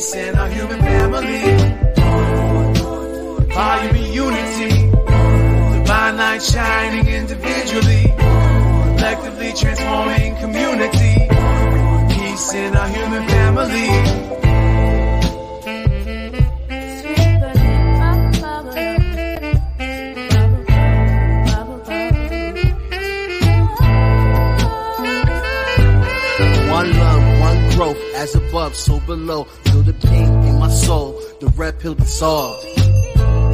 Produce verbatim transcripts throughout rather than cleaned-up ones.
peace in our human family. Volume and unity, divine light shining individually, collectively transforming community. Peace in our human family. As above, so below, feel the pain in my soul, the red pill dissolved.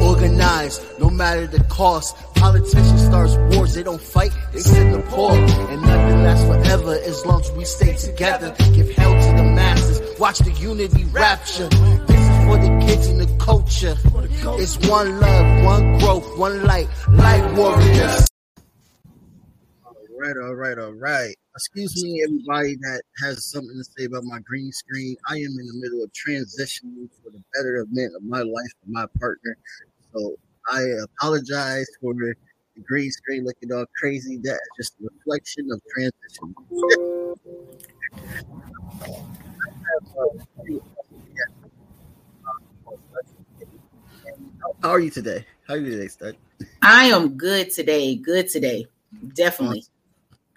Organized, no matter the cost, politicians start wars, they don't fight, they sit in the pause. And nothing lasts forever as long as we stay together. Give hell to the masses, watch the unity rapture. This is for the kids and the culture. It's one love, one growth, one light, light warriors. All right, all right, all right. Excuse me, everybody that has something to say about my green screen. I am in the middle of transitioning for the betterment of my life and my partner. So I apologize for the green screen looking all crazy. That's just a reflection of transition. How are you today? How are you today, Stud? I am good today. Good today. Definitely.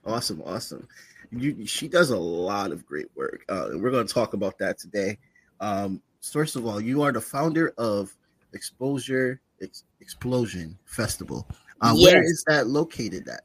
Awesome, awesome. You, she does a lot of great work, uh, and we're going to talk about that today. Um, first of all, you are the founder of Exposure Ex- Explosion Festival. Uh, yes. Where is that located at?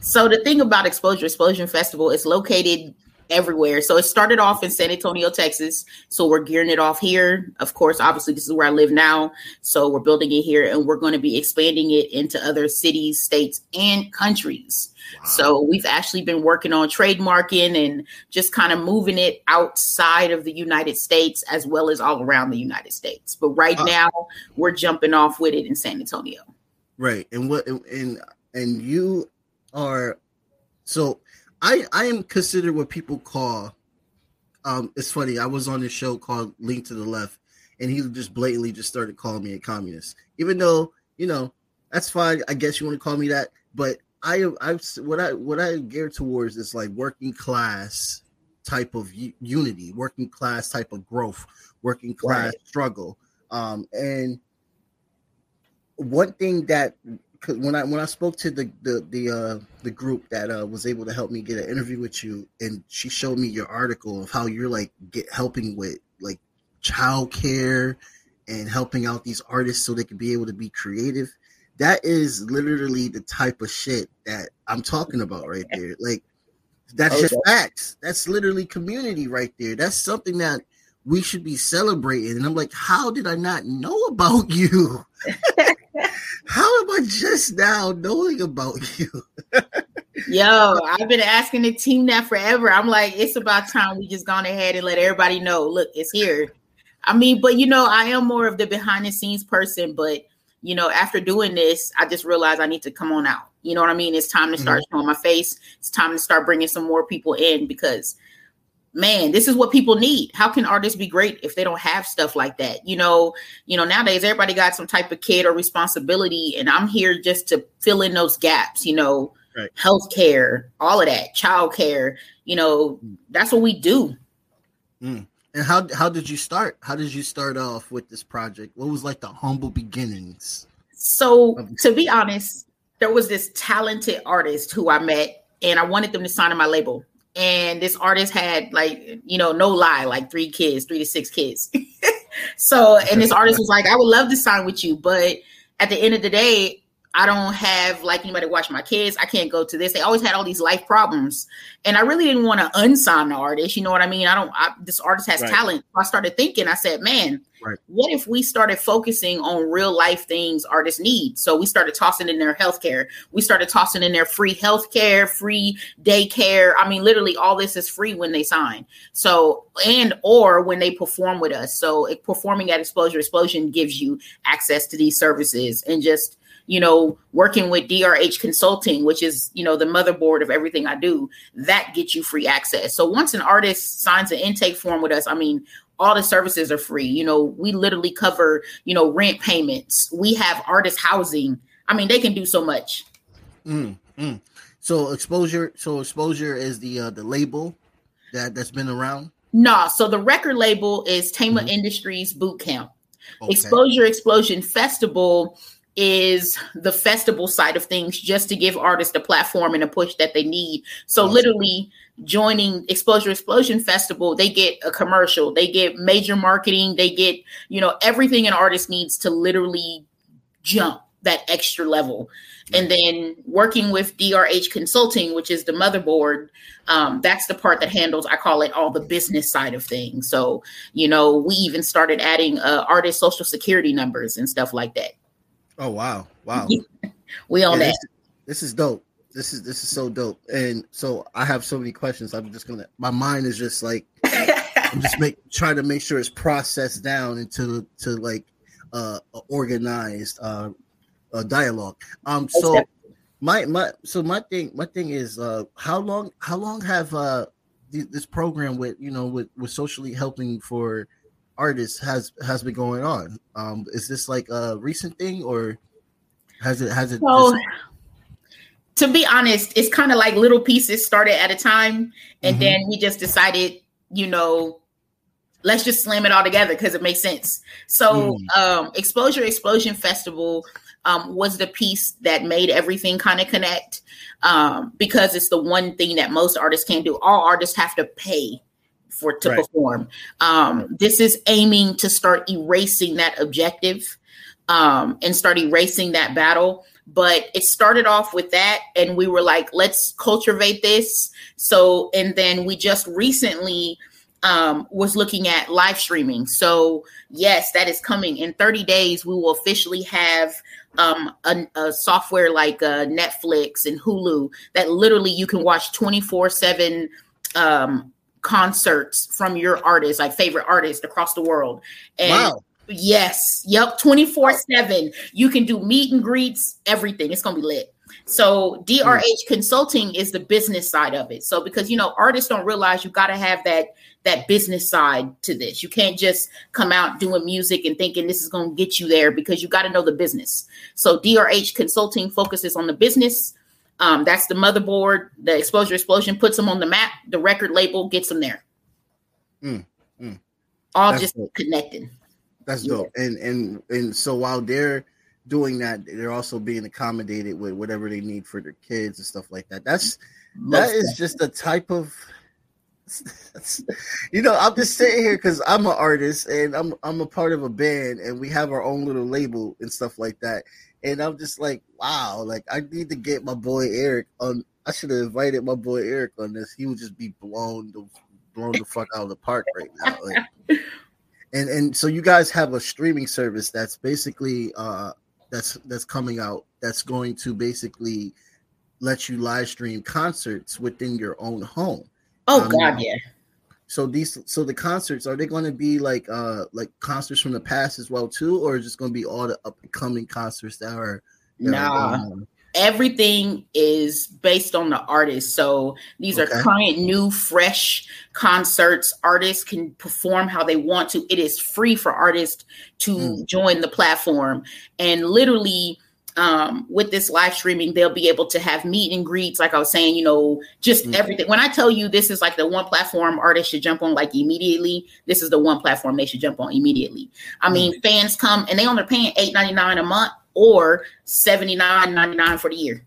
So the thing about Exposure Explosion Festival, it's located everywhere. So it started off in San Antonio, Texas. So we're gearing it off here. Of course, obviously, this is where I live now. So we're building it here, and we're going to be expanding it into other cities, states, and countries. Wow. So we've actually been working on trademarking and just kind of moving it outside of the United States as well as all around the United States. But right uh, now we're jumping off with it in San Antonio. Right. And what and and you are so I, I am considered what people call um, it's funny. I was on this show called Lean to the Left, and he just blatantly just started calling me a communist, even though, you know, that's fine. I guess you want to call me that. But I I what I what I gear towards is like working class type of u- unity, working class type of growth, working class right. struggle. Um, and one thing that when I when I spoke to the the the, uh, the group that uh, was able to help me get an interview with you, and she showed me your article of how you're like get helping with like childcare and helping out these artists so they can be able to be creative. That is literally the type of shit that I'm talking about right there. Like, that's okay. Just facts. That's literally community right there. That's something that we should be celebrating. And I'm like, how did I not know about you? How am I just now knowing about you? Yo, I've been asking the team that forever. I'm like, it's about time we just gone ahead and let everybody know. Look, it's here. I mean, but, you know, I am more of the behind the scenes person, but you know, after doing this, I just realized I need to come on out. You know what I mean? It's time to start showing my face. It's time to start bringing some more people in because, man, this is what people need. How can artists be great if they don't have stuff like that? You know, you know, nowadays everybody got some type of kid or responsibility, and I'm here just to fill in those gaps, you know, right. Healthcare, all of that, childcare, you know, that's what we do. Mm. And how how did you start? How did you start off with this project? What was like the humble beginnings? So to be honest, there was this talented artist who I met, and I wanted them to sign on my label. And this artist had like, you know, no lie, like three kids, three to six kids. So, and this artist was like, I would love to sign with you, but at the end of the day, I don't have like anybody to watch my kids. I can't go to this. They always had all these life problems. And I really didn't want to unsign the artist. You know what I mean? I don't, I, this artist has right. talent. So I started thinking, I said, man, right. what if we started focusing on real life things artists need? So we started tossing in their healthcare. We started tossing in their free healthcare, free daycare. I mean, literally all this is free when they sign. So, and, or when they perform with us. So it, performing at Exposure Explosion gives you access to these services and just, you know, working with D R H Consulting, which is, you know, the motherboard of everything I do, that gets you free access. So once an artist signs an intake form with us, I mean, all the services are free. You know, we literally cover, you know, rent payments. We have artist housing. I mean, they can do so much. Mm, mm. So Exposure. So Exposure is the uh, the label that that's been around. No, so the record label is Tama mm-hmm. Industries Bootcamp. Okay. Exposure Explosion Festival is the festival side of things, just to give artists the platform and the push that they need. So awesome. Literally joining Exposure Explosion Festival, they get a commercial, they get major marketing, they get, you know, everything an artist needs to literally jump that extra level. And then working with D R H Consulting, which is the motherboard, um, that's the part that handles, I call it, all the business side of things. So, you know, we even started adding uh, artist social security numbers and stuff like that. Oh, wow. Wow. Yeah. We own yeah, that. This, this is dope. This is this is so dope. And so I have so many questions. I'm just going to, my mind is just like, I'm just make, trying to make sure it's processed down into to like uh, organized uh Uh, dialogue. Um. So my my so my thing my thing is uh how long how long have uh th- this program with you know with, with socially helping for artists has has been going on? Um. Is this like a recent thing, or has it has it? So, just- to be honest, it's kind of like little pieces started at a time, and mm-hmm. then we just decided, you know, let's just slam it all together because it makes sense. So, mm. um, Exposure Explosion Festival. Um, was the piece that made everything kind of connect, um, because it's the one thing that most artists can't do. All artists have to pay for to right. perform. Um, right. This is aiming to start erasing that objective um, and start erasing that battle. But it started off with that, and we were like, let's cultivate this. So, and then we just recently um, was looking at live streaming. So yes, that is coming in thirty days. We will officially have um, a, a software like uh, Netflix and Hulu that literally you can watch twenty-four seven um, concerts from your artists, like favorite artists across the world. And wow. yes, yep. twenty-four seven. You can do meet and greets, everything. It's going to be lit. So D R H mm-hmm. Consulting is the business side of it. So because, you know, artists don't realize you got to have that that business side to this. You can't just come out doing music and thinking this is going to get you there, because you got to know the business. So D R H Consulting focuses on the business. Um, that's the motherboard. The Exposure Explosion puts them on the map. The record label gets them there. Mm-hmm. All that's just dope. Connected. That's yeah. dope. And and and so while they're doing that, they're also being accommodated with whatever they need for their kids and stuff like that. That's Most that is just the type of, you know, I'm just sitting here because I'm an artist and I'm I'm a part of a band and we have our own little label and stuff like that. And I'm just like, wow, like I need to get my boy Eric on. I should have invited my boy Eric on this. He would just be blown the blown the fuck out of the park right now. Like, and and so you guys have a streaming service that's basically uh. that's that's coming out that's going to basically let you live stream concerts within your own home. Oh um, god yeah. So these so the concerts, are they going to be like uh like concerts from the past as well too, or is it going to be all the up and coming concerts that are that Nah. Are everything is based on the artist. So these okay. are current, new, fresh concerts. Artists can perform how they want to. It is free for artists to mm. join the platform. And literally, um, with this live streaming, they'll be able to have meet and greets. Like I was saying, you know, just mm. everything. When I tell you this is like the one platform artists should jump on like immediately, this is the one platform they should jump on immediately. I mm. mean, fans come and they only paying eight ninety-nine a month. Or seventy-nine ninety-nine for the year.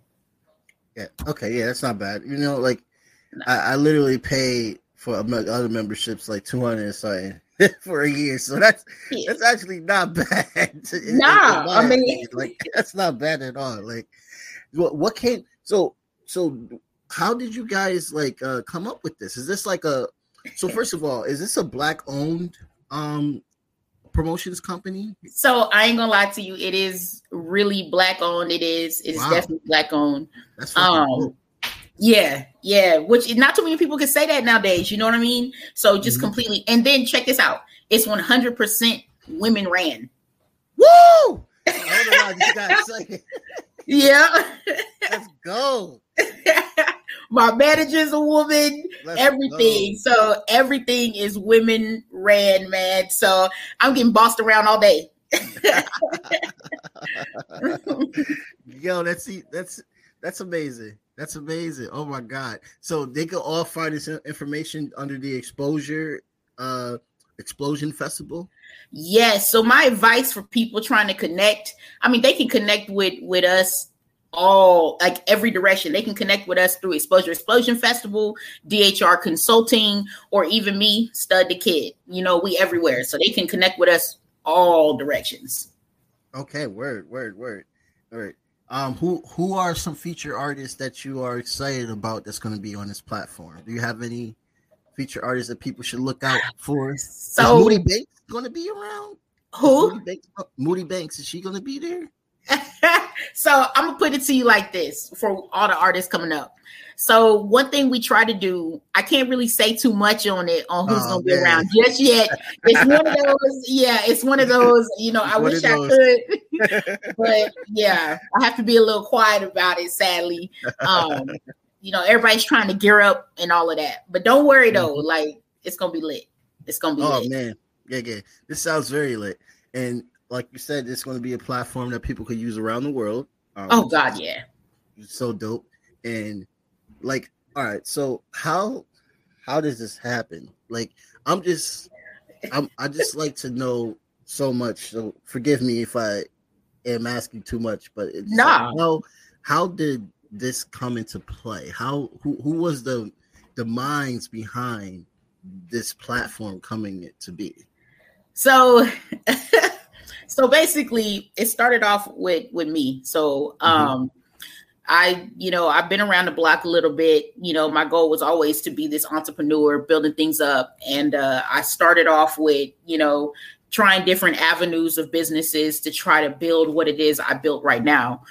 Yeah. Okay. Yeah, that's not bad. You know, like no. I, I literally pay for other memberships like two hundred or something for a year. So that's yeah. that's actually not bad. in, nah, in I mean, opinion. Like that's not bad at all. Like, what what can so so how did you guys like uh, come up with this? Is this like a so first of all, is this a black owned um? promotions company? So I ain't gonna lie to you, it is really black owned. It is it's wow. definitely black owned. That's um cool. yeah yeah which not too many people can say that nowadays, you know what I mean? So just mm-hmm. completely. And then check this out, it's one hundred percent women ran. Woo! Yeah. Let's go. My manager's a woman, Let's everything. Go. So everything is women ran, man. So I'm getting bossed around all day. Yo, that's that's that's amazing. That's amazing. Oh my God. So they can all find this information under the Exposure uh, Explosion Festival? Yes. So my advice for people trying to connect, I mean, they can connect with, with us all, like every direction. They can connect with us through Exposure Explosion Festival, D H R Consulting, or even me, Stud the Kid. You know, we everywhere. So they can connect with us all directions. Okay. Word, word, word. All right. Um, who who are some feature artists that you are excited about that's going to be on this platform? Do you have any feature artists that people should look out for? So, is Moody Banks going to be around? Who? Is Moody Banks, Moody Banks, is she going to be there? So I'm going to put it to you like this for all the artists coming up. So one thing we try to do, I can't really say too much on it on who's oh, going to be around just yet. It's one of those, yeah, it's one of those, you know, I one wish I could, but yeah, I have to be a little quiet about it, sadly. Um, you know, everybody's trying to gear up and all of that, but don't worry though, mm-hmm. like it's going to be lit. It's going to be oh, lit. Oh man, yeah, yeah. This sounds very lit. And like you said, it's going to be a platform that people could use around the world. Um, oh God, yeah. It's so dope. And like, all right, so how how does this happen? Like, I'm just, I'm, I just like to know so much. So forgive me if I am asking too much, but it's nah. like, how how did this come into play? How who who was the the minds behind this platform coming to be? So, so basically, it started off with with me. So, um. Mm-hmm. I, you know, I've been around the block a little bit. You know, my goal was always to be this entrepreneur, building things up. And uh, I started off with, you know, trying different avenues of businesses to try to build what it is I built right now.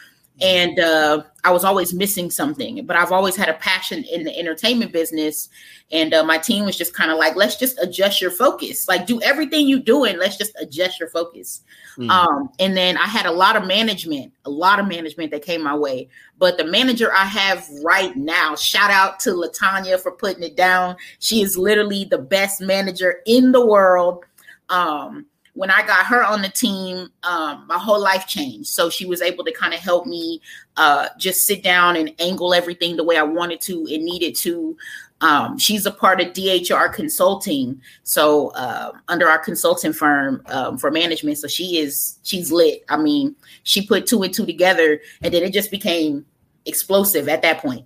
And uh, I was always missing something, but I've always had a passion in the entertainment business. And uh, my team was just kind of like, let's just adjust your focus. Like, do everything you're doing. Let's just adjust your focus. Mm-hmm. Um, and then I had a lot of management, a lot of management that came my way. But the manager I have right now, shout out to LaTanya for putting it down. She is literally the best manager in the world. Um, When I got her on the team, um, my whole life changed. So she was able to kind of help me uh, just sit down and angle everything the way I wanted to and needed to. Um, she's a part of D H R Consulting. So uh, under our consulting firm um, for management. So she is she's lit. I mean, she put two and two together and then it just became explosive at that point.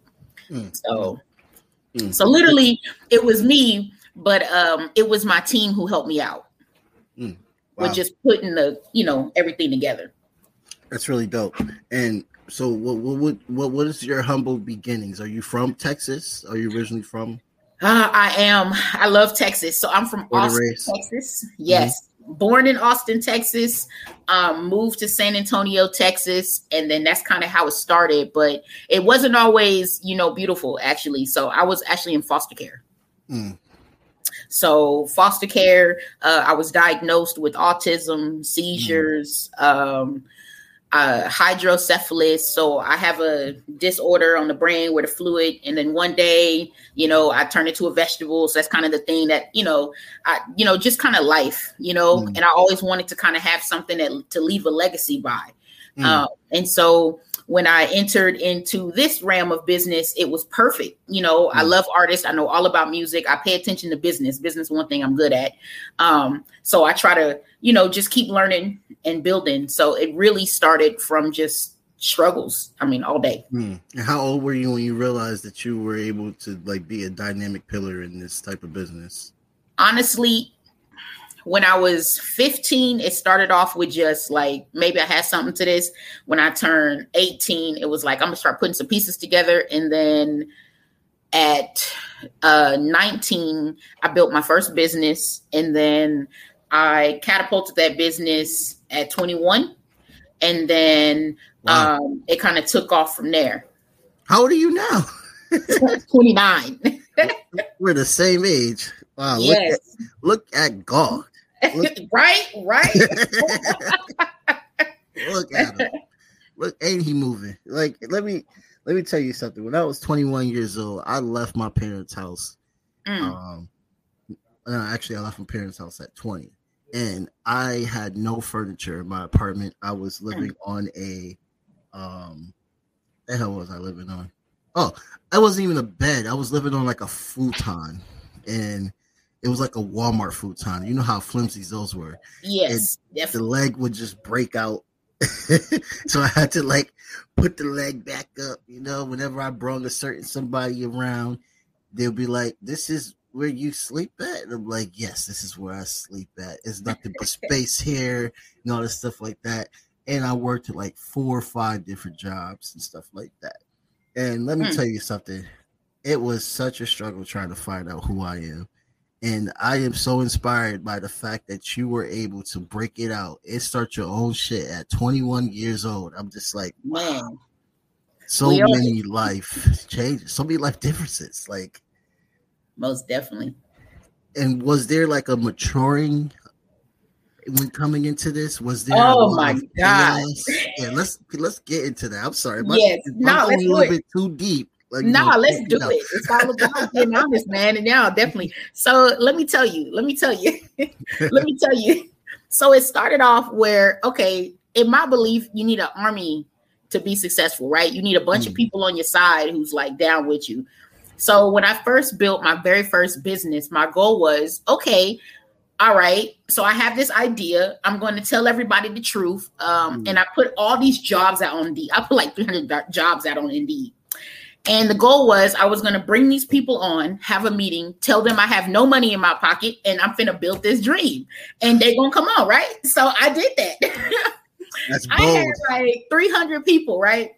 Mm. So, mm. so literally it was me, but um, it was my team who helped me out. Mm. Wow. With just putting the, you know, everything together. That's really dope. And so what what what what is your humble beginnings? Are you from Texas? Are you originally from? Uh, I am. I love Texas. So I'm from Born Austin, Texas. Yes. Mm-hmm. Born in Austin, Texas. Um, moved to San Antonio, Texas. And then that's kind of how it started. But it wasn't always, you know, beautiful, actually. So I was actually in foster care. Mm. So foster care, uh, I was diagnosed with autism, seizures, mm. um, uh, hydrocephalus. So I have a disorder on the brain where the fluid. And then one day, you know, I turned into a vegetable. So that's kind of the thing that, you know, I, you know, just kind of life, you know, mm. and I always wanted to kind of have something that to leave a legacy by. Mm. Um, and so when I entered into this realm of business, it was perfect. You know, mm. I love artists. I know all about music. I pay attention to business. Business, one thing I'm good at. Um, so I try to, you know, just keep learning and building. So it really started from just struggles. I mean, all day. Mm. How old were you when you realized that you were able to like be a dynamic pillar in this type of business? Honestly, when I was fifteen, it started off with just like, maybe I had something to this. When I turned eighteen, it was like, I'm gonna start putting some pieces together. And then at uh, nineteen, I built my first business. And then I catapulted that business at twenty-one. And then wow. um, it kind of took off from there. How old are you now? twenty-nine. We're the same age. Wow. Yes. Look at, look at God. Look. right, right. Look at him. Look, ain't he moving? Like, let me let me tell you something. When I was twenty-one years old, I left my parents' house. Mm. Um, no, actually, I left my parents' house at twenty, and I had no furniture in my apartment. I was living mm. on a um, the hell was I living on? Oh, I wasn't even a bed. I was living on like a futon, and It was like a Walmart futon. You know how flimsy those were. Yes, and definitely. The leg would just break out. So I had to like put the leg back up. You know, whenever I brung a certain somebody around, they'll be like, "This is where you sleep at?" And I'm like, "Yes, this is where I sleep at. It's nothing but space here," and all this stuff like that. And I worked at like four or five different jobs and stuff like that. And let me hmm. tell you something. It was such a struggle trying to find out who I am. And I am so inspired by the fact that you were able to break it out and start your own shit at twenty-one years old. I'm just like, wow. So we many are- life changes, so many life differences. Like, most definitely. And was there like a maturing when coming into this? Was there? Oh my god! Yeah, let's let's get into that. I'm sorry. My, yes, no, let's a little bit too deep. Like, no, know, let's do know. it. It's all about being honest, man. And y'all definitely. So let me tell you. Let me tell you. let me tell you. So it started off where, okay, in my belief, you need an army to be successful, right? You need a bunch mm. of people on your side who's like down with you. So when I first built my very first business, my goal was, okay, all right, so I have this idea. I'm going to tell everybody the truth. Um, mm. And I put all these jobs out on Indeed. I put like three hundred jobs out on Indeed. And the goal was I was going to bring these people on, have a meeting, tell them I have no money in my pocket and I'm finna build this dream. And they're going to come on, right? So I did that. That's bold. I had like three hundred people, right?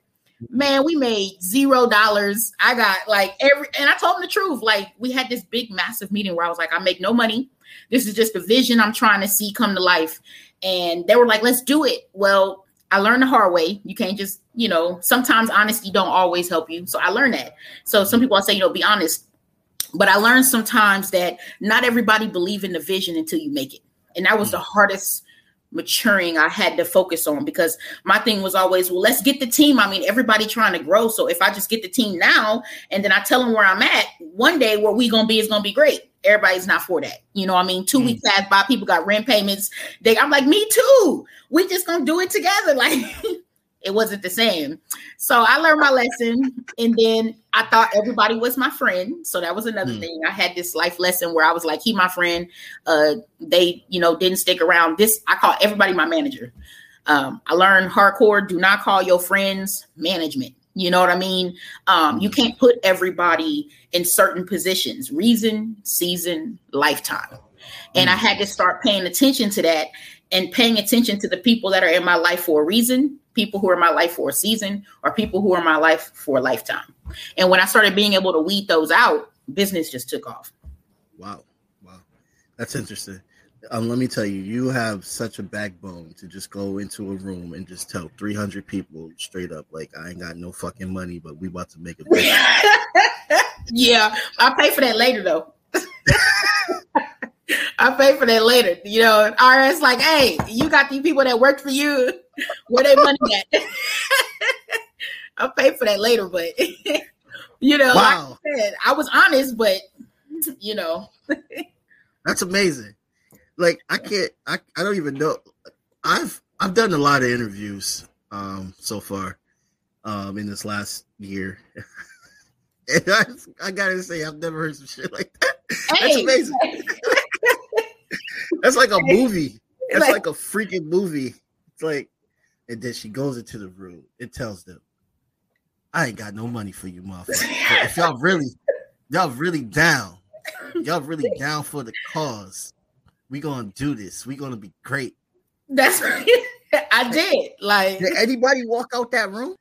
Man, we made zero dollars. I got like every, and I told them the truth. Like, we had this big, massive meeting where I was like, I make no money. This is just a vision I'm trying to see come to life. And they were like, let's do it. Well, I learned the hard way. You can't just, you know, sometimes honesty don't always help you. So I learned that. So some people I say, you know, be honest. But I learned sometimes that not everybody believes in the vision until you make it. And that was the hardest maturing I had to focus on, because my thing was always, well, let's get the team. I mean, everybody trying to grow. So if I just get the team now and then I tell them where I'm at, one day where we gonna be is gonna be great. Everybody's not for that. You know what I mean? Two mm-hmm. weeks passed by, people got rent payments. They, I'm like, me too. We just gonna do it together. Like, it wasn't the same. So I learned my lesson. And then I thought everybody was my friend. So that was another mm. thing. I had this life lesson where I was like, he my friend. Uh, they, you know, didn't stick around. This, I call everybody my manager. Um, I learned hardcore, do not call your friends management. You know what I mean? Um, you can't put everybody in certain positions. Reason, season, lifetime. And mm. I had to start paying attention to that and paying attention to the people that are in my life for a reason, people who are in my life for a season, or people who are in my life for a lifetime. And when I started being able to weed those out, business just took off. Wow. Wow. That's interesting. Um, let me tell you, you have such a backbone to just go into a room and just tell three hundred people straight up, like, I ain't got no fucking money, but we about to make it. Yeah. I'll pay for that later, though. I pay for that later, you know. R S like, hey, you got these people that work for you. Where they money at? I'll pay for that later, but you know, wow. Like I said, I was honest, but you know, that's amazing. Like, I can't, I, I don't even know. I've I've done a lot of interviews um, so far um, in this last year, and I I gotta say, I've never heard some shit like that. Hey. That's amazing. That's like a movie. That's like, like a freaking movie. It's like, and then she goes into the room and tells them, I ain't got no money for you, motherfucker. If y'all really, y'all really down, y'all really down for the cause, we gonna do this. We gonna be great. That's right. I did. Like, did anybody walk out that room?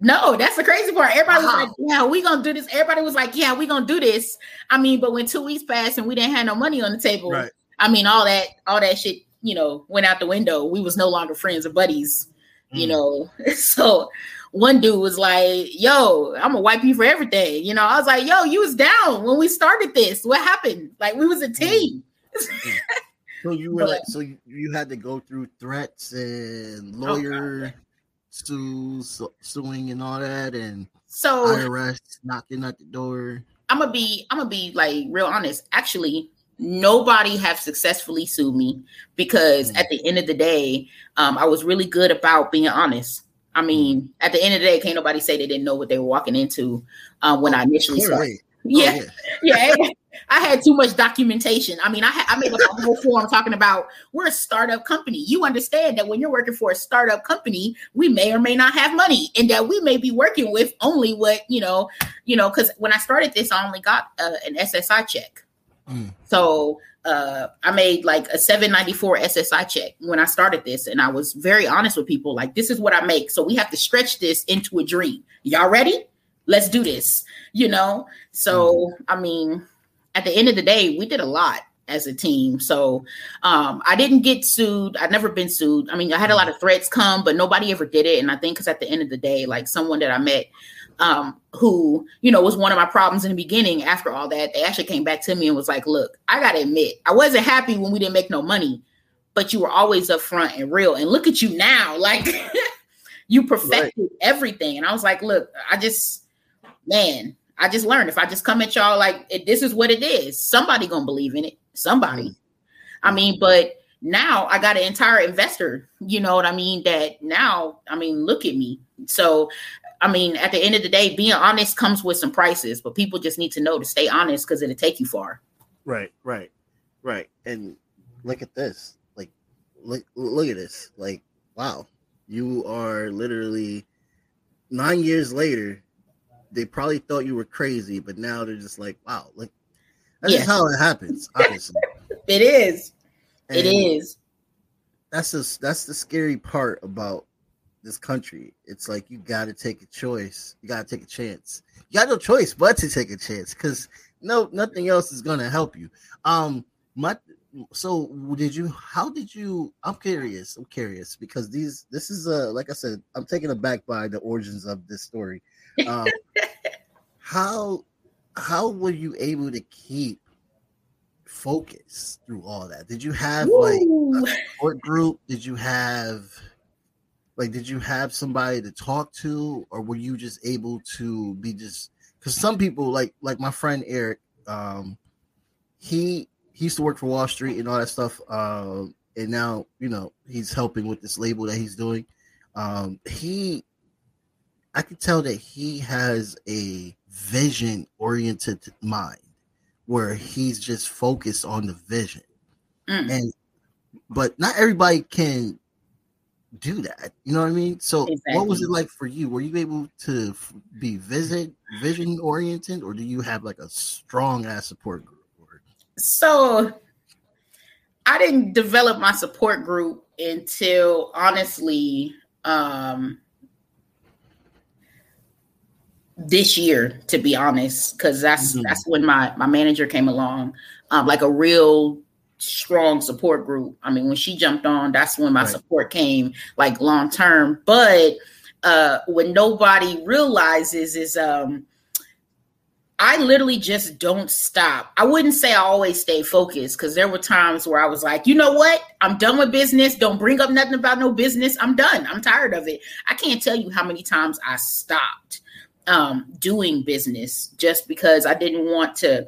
No, that's the crazy part. Everybody was like, yeah, we gonna do this. Everybody was like, yeah, we gonna do this. I mean, but when two weeks passed and we didn't have no money on the table, right. I mean, all that, all that shit, you know, went out the window. We was no longer friends or buddies, you mm. know. So one dude was like, yo, I'm gonna wipe you for everything. You know, I was like, yo, you was down when we started this. What happened? Like, we was a team. Mm. So you were but, like, so you, you had to go through threats and lawyer oh su- su- suing and all that, and so I R S knocking at the door. I'm gonna be, I'm gonna be like real honest. Actually, nobody have successfully sued me because at the end of the day, um, I was really good about being honest. I mean, at the end of the day, can't nobody say they didn't know what they were walking into um, when I initially started. Yeah, oh, yeah. yeah. I had too much documentation. I mean, I, ha- I made like a whole forum talking about we're a startup company. You understand that when you're working for a startup company, we may or may not have money, and that we may be working with only what you know, you know. Because when I started this, I only got uh, an S S I check, mm. so uh, I made like a seven ninety-four S S I check when I started this, and I was very honest with people. Like, this is what I make, so we have to stretch this into a dream. Y'all ready? Let's do this. You know. So mm. I mean. At the end of the day, we did a lot as a team. So um, I didn't get sued. I've never been sued. I mean, I had a lot of threats come, but nobody ever did it. And I think because at the end of the day, like someone that I met um, who, you know, was one of my problems in the beginning, after all that, they actually came back to me and was like, look, I got to admit, I wasn't happy when we didn't make no money, but you were always upfront and real. And look at you now, like you perfected right. everything. And I was like, look, I just, man. I just learned if I just come at y'all like it, this is what it is. Somebody gonna believe in it. Somebody. I mean, but now I got an entire investor. You know what I mean? That now, I mean, look at me. So, I mean, at the end of the day, being honest comes with some prices, but people just need to know to stay honest because it'll take you far. Right, right, right. And look at this. Like, look, look at this. Like, wow, you are literally nine years later. They probably thought you were crazy, but now they're just like, wow, like that's yeah. how it happens, obviously. It is. And it is. That's just that's the scary part about this country. It's like you gotta take a choice, you gotta take a chance. You got no choice but to take a chance because no nothing else is gonna help you. Um my so did you how did you I'm curious, I'm curious because these this is uh like I said, I'm taken aback by the origins of this story. um, how how were you able to keep focus through all that? Did you have Ooh. like a support group? Did you have like did you have somebody to talk to, or were you just able to be just? Because some people like like my friend Eric, um, he he used to work for Wall Street and all that stuff, um, and now you know he's helping with this label that he's doing. Um, he. I can tell that he has a vision-oriented mind where he's just focused on the vision. Mm. And but not everybody can do that. You know what I mean? So exactly. What was it like for you? Were you able to f- be vision vision-oriented, or do you have like a strong-ass support group? So I didn't develop my support group until, honestly, um, this year, to be honest, because that's mm-hmm. that's when my my manager came along, um like a real strong support group. I mean, when she jumped on, that's when my right. support came, like long term. But uh what nobody realizes is um I literally just don't stop. I wouldn't say I always stay focused, because there were times where I was like, you know what? I'm done with business. Don't bring up nothing about no business. I'm done. I'm tired of it. I can't tell you how many times I stopped Um, doing business just because I didn't want to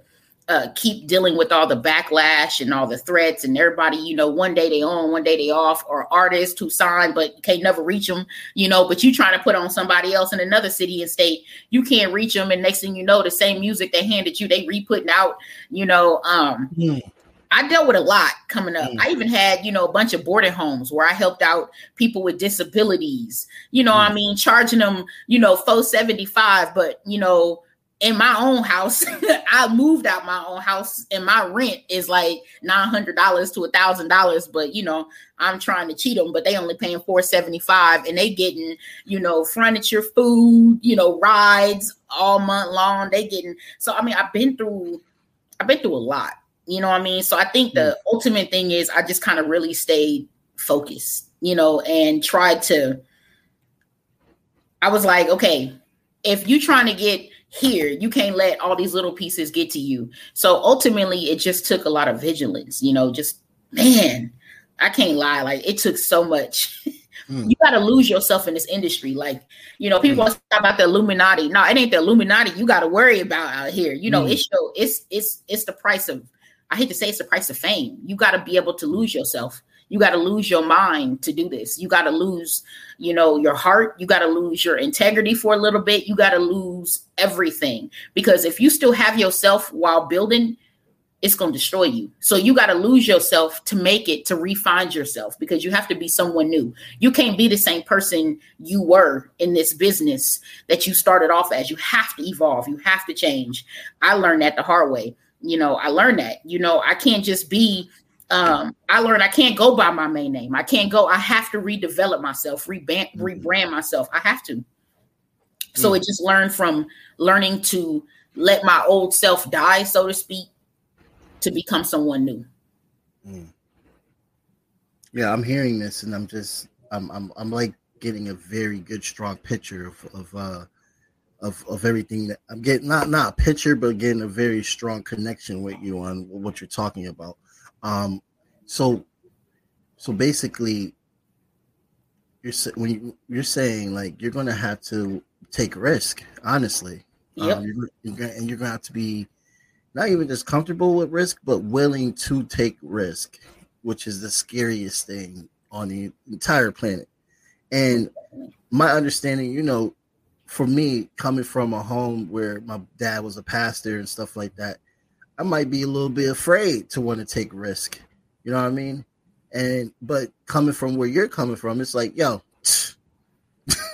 uh, keep dealing with all the backlash and all the threats and everybody, you know, one day they on, one day they off, or artists who sign, but you can't never reach them, you know, but you trying to put on somebody else in another city and state, you can't reach them. And next thing you know, the same music they handed you, they re-putting out, you know, um, yeah. I dealt with a lot coming up. Mm. I even had, you know, a bunch of boarding homes where I helped out people with disabilities. You know, mm. I mean, charging them, you know, four seventy-five, but, you know, in my own house, I moved out my own house and my rent is like nine hundred dollars to a thousand dollars. But, you know, I'm trying to cheat them, but they only paying four seventy-five and they getting, you know, furniture, food, you know, rides all month long. They getting, so, I mean, I've been through, I've been through a lot. You know what I mean? So I think the ultimate thing is I just kind of really stayed focused, you know, and tried to, I was like, okay, if you trying to get here, you can't let all these little pieces get to you. So ultimately it just took a lot of vigilance, you know, just, man, I can't lie. Like it took so much. Mm. You got to lose yourself in this industry. Like, you know, people mm. talk about the Illuminati. No, it ain't the Illuminati you got to worry about out here. You know, mm. it's, your, it's, it's, it's the price of, I hate to say it's the price of fame. You got to be able to lose yourself. You got to lose your mind to do this. You got to lose, you know, your heart. You got to lose your integrity for a little bit. You got to lose everything, because if you still have yourself while building, it's going to destroy you. So you got to lose yourself to make it, to refine yourself, because you have to be someone new. You can't be the same person you were in this business that you started off as. You have to evolve. You have to change. I learned that the hard way. You know, I learned that, you know, I can't just be, um, I learned I can't go by my main name. I can't go. I have to redevelop myself, rebrand, rebrand myself. I have to. So mm. it just learned from learning to let my old self die, so to speak, to become someone new. Mm. Yeah, I'm hearing this, and I'm just, I'm, I'm, I'm like getting a very good, strong picture of, of, uh, of, of everything that I'm getting. Not, not a picture, but getting a very strong connection with you on what you're talking about. Um, so, so basically, you're when you, you're saying like you're gonna have to take risk, honestly. Yep. Um, you're, you're gonna, and you're gonna have to be not even just comfortable with risk, but willing to take risk, which is the scariest thing on the entire planet. And my understanding, you know, for me, coming from a home where my dad was a pastor and stuff like that, I might be a little bit afraid to want to take risk. You know what I mean? And but coming from where you're coming from, it's like, yo,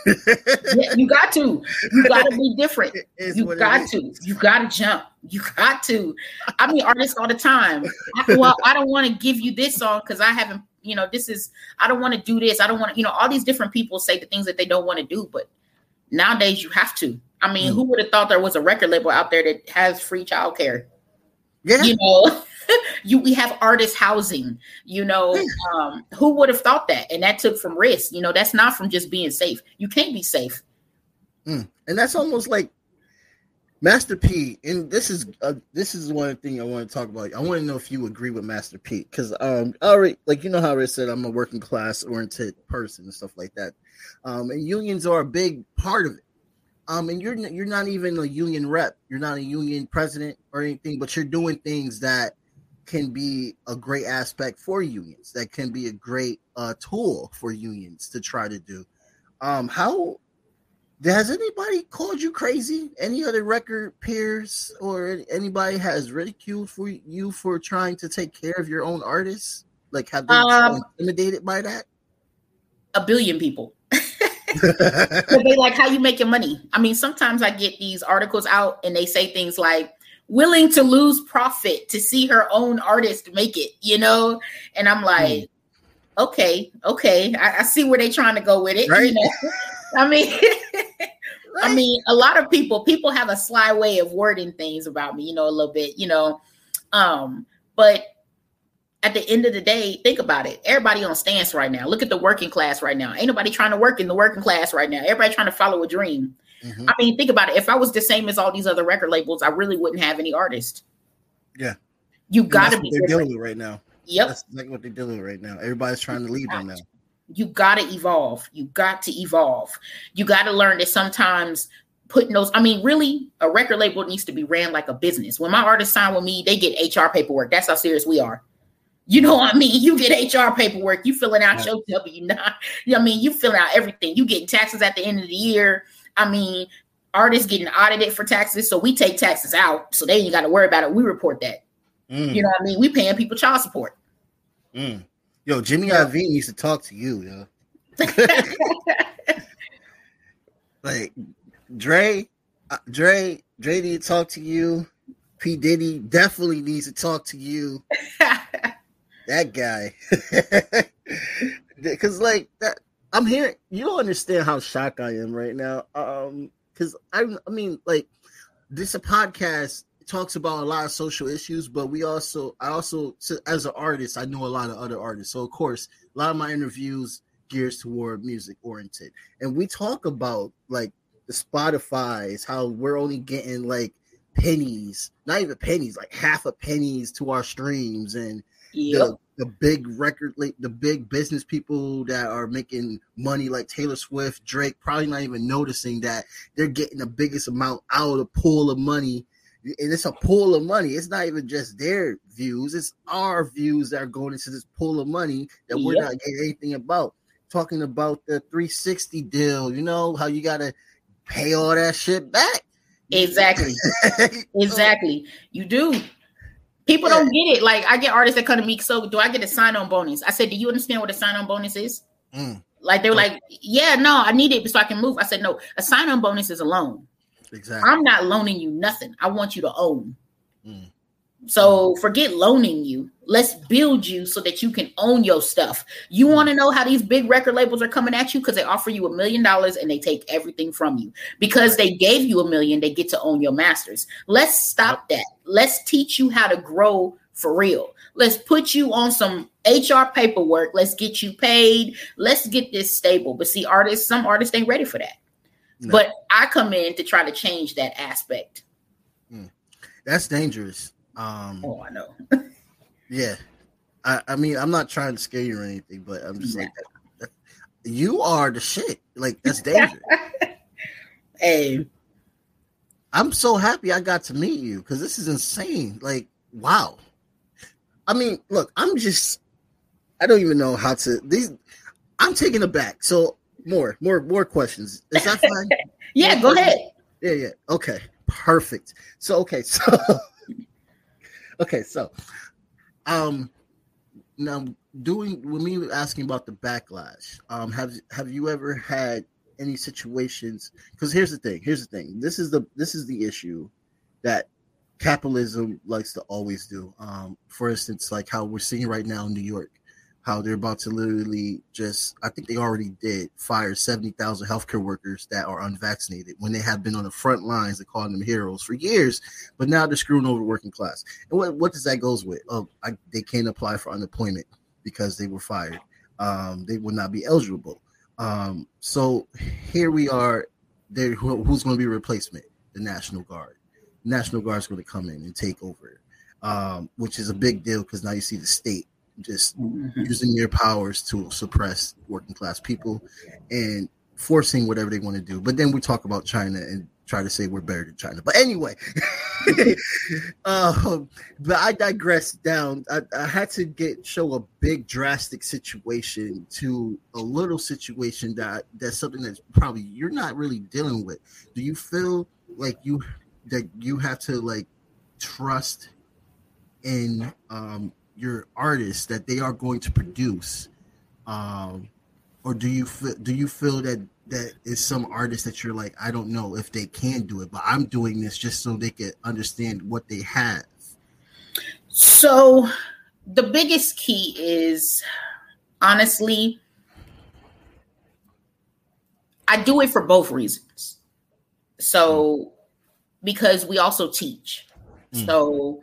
yeah, you got to. You got to be different. You got to. You got to jump. You got to. I mean, artists all the time. I, well, I don't want to give you this song because I haven't, you know, this is, I don't want to do this. I don't want to, you know, all these different people say the things that they don't want to do. But nowadays you have to. I mean, mm. who would have thought there was a record label out there that has free childcare? Yeah. You know, you we have artist housing, you know, um, who would have thought that? And that took from risk. You know, that's not from just being safe. You can't be safe. Mm. And that's almost like Master P. And this is uh, this is one thing I want to talk about. I want to know if you agree with Master P, because um, I already, like, you know how I said, I'm a working class oriented person and stuff like that. Um, and unions are a big part of it. Um, and you're you're not even a union rep. You're not a union president or anything, but you're doing things that can be a great aspect for unions, that can be a great uh, tool for unions to try to do. Um, how has anybody called you crazy? Any other record peers or anybody has ridiculed for you for trying to take care of your own artists? Like, have they um, intimidated by that? A billion people. So they like, how you making money? I mean, sometimes I get these articles out and they say things like, willing to lose profit to see her own artist make it, you know? And I'm like, mm. okay, okay. I, I see where they're trying to go with it. Right. You know? I mean, right. I mean, a lot of people, people have a sly way of wording things about me, you know, a little bit, you know? Um, but at the end of the day, think about it. Everybody on stance right now. Look at the working class right now. Ain't nobody trying to work in the working class right now. Everybody trying to follow a dream. Mm-hmm. I mean, think about it. If I was the same as all these other record labels, I really wouldn't have any artists. Yeah. You got to be they're different. Dealing with right now. Yep. That's like what they're dealing with right now. Everybody's trying you to leave right now. You got to evolve. You got to evolve. You got to learn that sometimes putting those, I mean, really, a record label needs to be ran like a business. When my artists sign with me, they get H R paperwork. That's how serious we are. You know what I mean? You get H R paperwork. You filling out your W nine. I mean, you filling out everything. You getting taxes at the end of the year. I mean, artists getting audited for taxes. So we take taxes out. So they ain't got to worry about it. We report that. Mm. You know what I mean? We paying people child support. Mm. Yo, Jimmy yeah. I V needs to talk to you, yo. Like, Dre, uh, Dre, Dre need to talk to you. P. Diddy definitely needs to talk to you. That guy, because like that, I'm hearing. You don't understand how shocked I am right now. Um, because I, I mean, like, this a podcast talks about a lot of social issues, but we also, I also, as an artist, I know a lot of other artists. So of course, a lot of my interviews gears toward music oriented, and we talk about like the Spotify's, how we're only getting like pennies, not even pennies, like half a pennies to our streams, and. Yep. The, the big record, like the big business people that are making money, like Taylor Swift, Drake, probably not even noticing that they're getting the biggest amount out of the pool of money and it's a pool of money. It's not even just their views. It's our views that are going into this pool of money that we're yep. not getting anything about. Talking about the three sixty deal, you know, how you got to pay all that shit back. Exactly. Exactly. You do. People yeah. don't get it. Like, I get artists that come to me, so do I get a sign-on bonus? I said, do you understand what a sign-on bonus is? Mm. Like, they were like, yeah, no, I need it so I can move. I said, no, a sign-on bonus is a loan. Exactly. I'm not loaning you nothing. I want you to own. Mm. So forget loaning you. Let's build you so that you can own your stuff. You want to know how these big record labels are coming at you? Because they offer you a million dollars and they take everything from you. Because they gave you a million, they get to own your masters. Let's stop that. Let's teach you how to grow for real. Let's put you on some H R paperwork. Let's get you paid. Let's get this stable. But see, artists, some artists ain't ready for that. No. But I come in to try to change that aspect. Mm. That's dangerous. Um, oh, I know. yeah. I, I mean, I'm not trying to scare you or anything, but I'm just yeah. like, you are the shit. Like, that's dangerous. Hey. I'm so happy I got to meet you because this is insane. Like, wow. I mean, look, I'm just, I don't even know how to, these, I'm taken aback. So more, more, more questions. Is that fine? yeah, more go questions? ahead. Yeah, yeah. Okay. Perfect. So, okay. So, Okay, so um, now doing when we were asking about the backlash, um, have have you ever had any situations? Because here's the thing. Here's the thing. This is the this is the issue that capitalism likes to always do. Um, for instance, like how we're seeing right now in New York, how they're about to literally just, I think they already did, fire seventy thousand healthcare workers that are unvaccinated when they have been on the front lines and calling them heroes for years, but now they're screwing over the working class. And what, what does that goes with? Oh, I, they can't apply for unemployment because they were fired. Um, they will not be eligible. Um, so here we are. There, who, who's going to be a replacement? The National Guard. National Guard is going to come in and take over, um, which is a big deal because now you see the state just mm-hmm. using their powers to suppress working class people and forcing whatever they want to do. But then we talk about China and try to say we're better than China. But anyway, um, but I digress down. I, I had to get show a big drastic situation to a little situation that that's something that's probably you're not really dealing with. Do you feel like you that you have to like trust in um your artists that they are going to produce, um, or do you feel, do you feel that that is some artists that you're like, I don't know if they can do it, but I'm doing this just so they can understand what they have? So the biggest key is, honestly, I do it for both reasons. So mm. because we also teach, mm. so.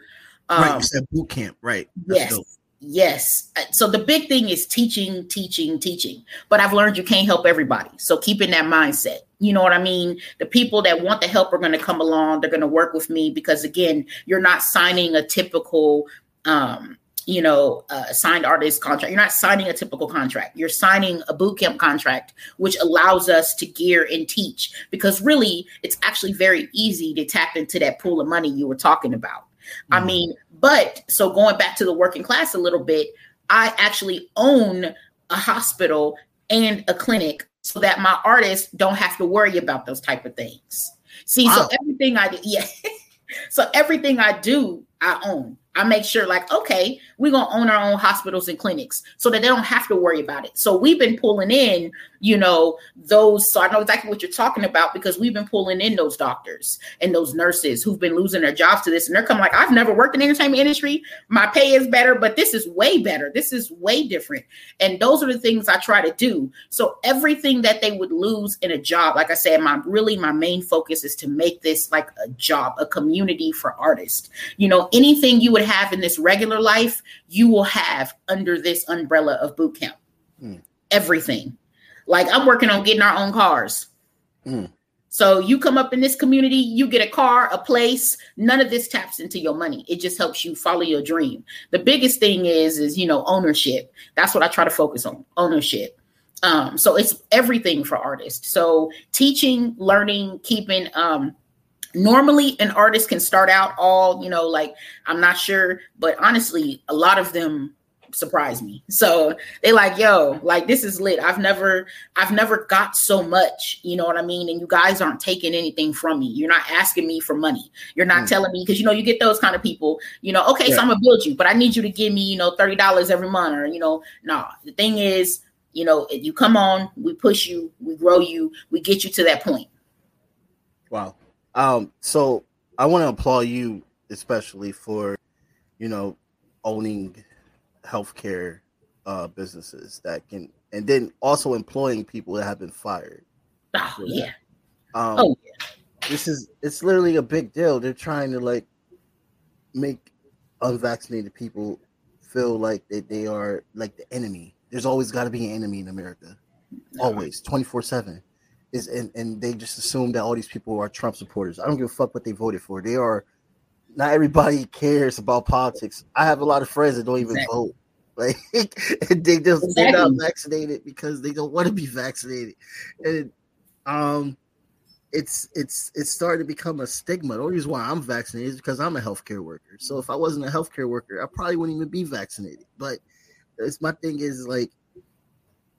Um, right, you said boot camp, right? That's yes, dope. yes. So the big thing is teaching, teaching, teaching. But I've learned you can't help everybody. So keeping that mindset, you know what I mean? The people that want the help are going to come along. They're going to work with me because, again, you're not signing a typical, um, you know, uh, signed artist contract. You're not signing a typical contract. You're signing a boot camp contract, which allows us to gear and teach. Because really, it's actually very easy to tap into that pool of money you were talking about. Mm-hmm. I mean, but so going back to the working class a little bit, I actually own a hospital and a clinic so that my artists don't have to worry about those type of things. See, wow. so everything I do, yeah. so everything I do, I own. I make sure like, okay, we're going to own our own hospitals and clinics so that they don't have to worry about it. So we've been pulling in, you know, those, so I know exactly what you're talking about because we've been pulling in those doctors and those nurses who've been losing their jobs to this. And they're coming like, I've never worked in the entertainment industry. My pay is better, but this is way better. This is way different. And those are the things I try to do. So everything that they would lose in a job, like I said, my really my main focus is to make this like a job, a community for artists. You know, anything you would have in this regular life, you will have under this umbrella of boot camp. Mm. Everything. Like I'm working on getting our own cars. Mm. So you come up in this community, you get a car, a place, none of this taps into your money. It just helps you follow your dream. The biggest thing is, is, you know, ownership. That's what I try to focus on, ownership. Um, so it's everything for artists. So teaching, learning, keeping, um, Normally an artist can start out all, you know, like, I'm not sure, but honestly, a lot of them surprise me. So they like, yo, like, this is lit. I've never, I've never got so much, you know what I mean? And you guys aren't taking anything from me. You're not asking me for money. You're not mm. telling me, because, you know, you get those kind of people, you know, okay, yeah. so I'm gonna build you, but I need you to give me, you know, thirty dollars every month, or, you know, nah, the thing is, you know, if you come on, we push you, we grow you, we get you to that point. Wow. Um, so I want to applaud you, especially for, you know, owning healthcare uh, businesses that can, and then also employing people that have been fired. Oh yeah. Um, oh yeah. This is, it's literally a big deal. They're trying to, like, make unvaccinated people feel like that they, they are like the enemy. There's always got to be an enemy in America. Always, twenty-four seven. Is and, and they just assume that all these people are Trump supporters. I don't give a fuck what they voted for. They are not, everybody cares about politics. I have a lot of friends that don't even exactly. vote. Like, they just exactly. they're not vaccinated because they don't want to be vaccinated. And um it's it's it's starting to become a stigma. The only reason why I'm vaccinated is because I'm a healthcare worker. So if I wasn't a healthcare worker, I probably wouldn't even be vaccinated. But it's, my thing is, like,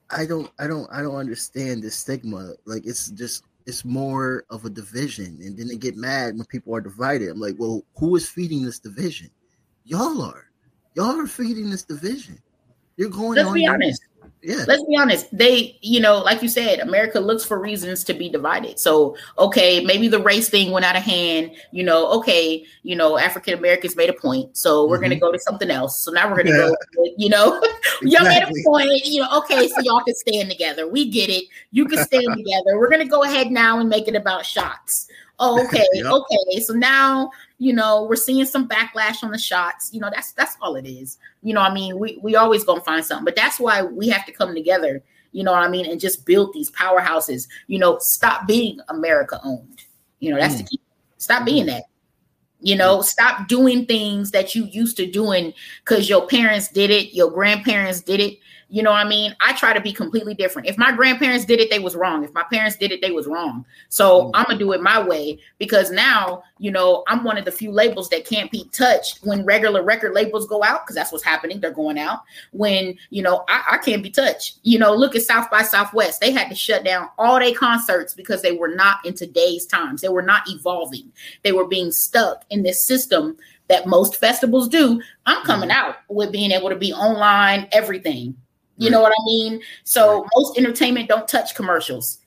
I don't, I don't, I don't understand the stigma. Like, it's just, it's more of a division, and then they get mad when people are divided. I'm like, well, who is feeding this division? Y'all are, y'all are feeding this division. You're going. Let's on be honest. Yeah. Let's be honest. They, you know, like you said, America looks for reasons to be divided. So, okay, maybe the race thing went out of hand. You know, okay, you know, African Americans made a point, so we're mm-hmm. going to go to something else. So now we're going to yeah. go, you know, exactly. y'all made a point. You know, okay, so y'all can stand together. We get it. You can stand together. We're going to go ahead now and make it about shots. Oh, okay, yep. okay. So now, you know, we're seeing some backlash on the shots. You know, that's that's all it is. You know what I mean? We we always gonna find something, but that's why we have to come together, you know what I mean, and just build these powerhouses, you know, stop being America owned. You know, that's mm. the key. Stop mm. being that. You know, mm. stop doing things that you used to doing because your parents did it, your grandparents did it. You know what I mean? I try to be completely different. If my grandparents did it, they was wrong. If my parents did it, they was wrong. So I'm going to do it my way, because now, you know, I'm one of the few labels that can't be touched when regular record labels go out, because that's what's happening. They're going out when, you know, I, I can't be touched. You know, look at South by Southwest. They had to shut down all their concerts because they were not in today's times. They were not evolving. They were being stuck in this system that most festivals do. I'm coming out with being able to be online, everything. You know what I mean? So most entertainment don't touch commercials.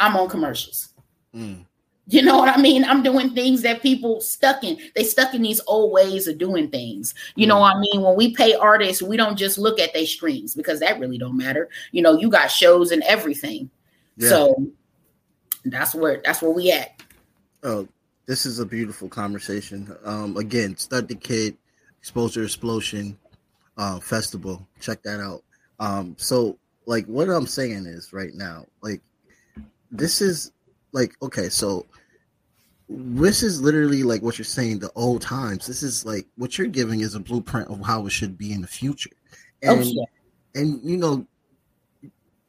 I'm on commercials. Mm. You know what I mean? I'm doing things that people stuck in. They stuck in these old ways of doing things. You know what I mean? When we pay artists, we don't just look at their streams, because that really don't matter. You know, you got shows and everything. Yeah. So that's where that's where we at. Oh, this is a beautiful conversation. Um, again, Stud the Kid, Exposure Explosion uh, Festival. Check that out. Um, so like what I'm saying is right now, like, this is like, okay, so this is literally like what you're saying, the old times. This is like what you're giving is a blueprint of how it should be in the future. And, oh, yeah. and you know,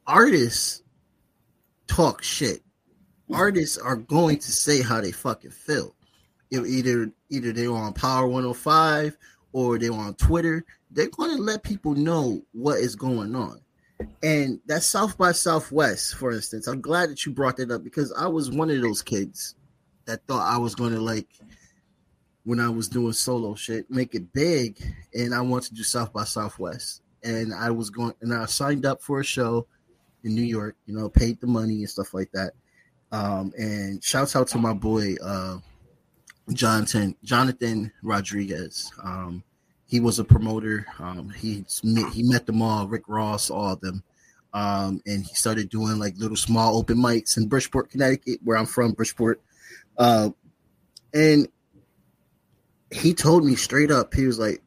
artists talk shit. Artists are going to say how they fucking feel. You know, either, either they were on Power one oh five or they were on Twitter. They're going to let people know what is going on. And that South by Southwest, for instance, I'm glad that you brought that up, because I was one of those kids that thought I was going to, like, when I was doing solo shit, make it big. And I wanted to do South by Southwest. And I was going, and I signed up for a show in New York, you know, paid the money and stuff like that. Um, and shouts out to my boy, uh, Jonathan, Jonathan Rodriguez. Um, He was a promoter. Um, he met, he met them all, Rick Ross, all of them, um, and he started doing like little small open mics in Bridgeport, Connecticut, where I'm from, Bridgeport. Uh, and he told me straight up, he was like,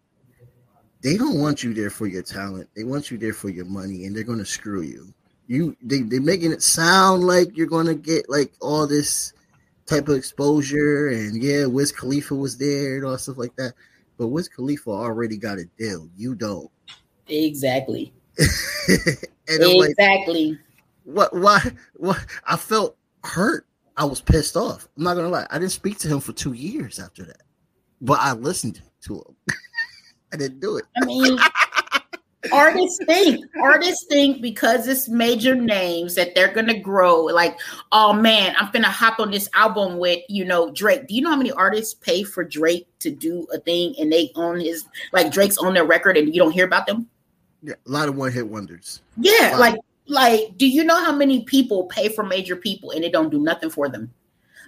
"They don't want you there for your talent. They want you there for your money, and they're going to screw you. You they they're making it sound like you're going to get like all this type of exposure, and yeah, Wiz Khalifa was there and all stuff like that." But Wiz Khalifa already got a deal. You don't. Exactly. Exactly. Like, what? Why? What? I felt hurt. I was pissed off. I'm not gonna lie. I didn't speak to him for two years after that, but I listened to him. I didn't do it. I mean, artists think. Artists think because it's major names that they're gonna grow. Like, oh man, I'm gonna hop on this album with, you know, Drake. Do you know how many artists pay for Drake to do a thing and they own his, like Drake's on their record and you don't hear about them? Yeah, a lot of one hit wonders. Yeah, like. Like, do you know how many people pay for major people and it don't do nothing for them?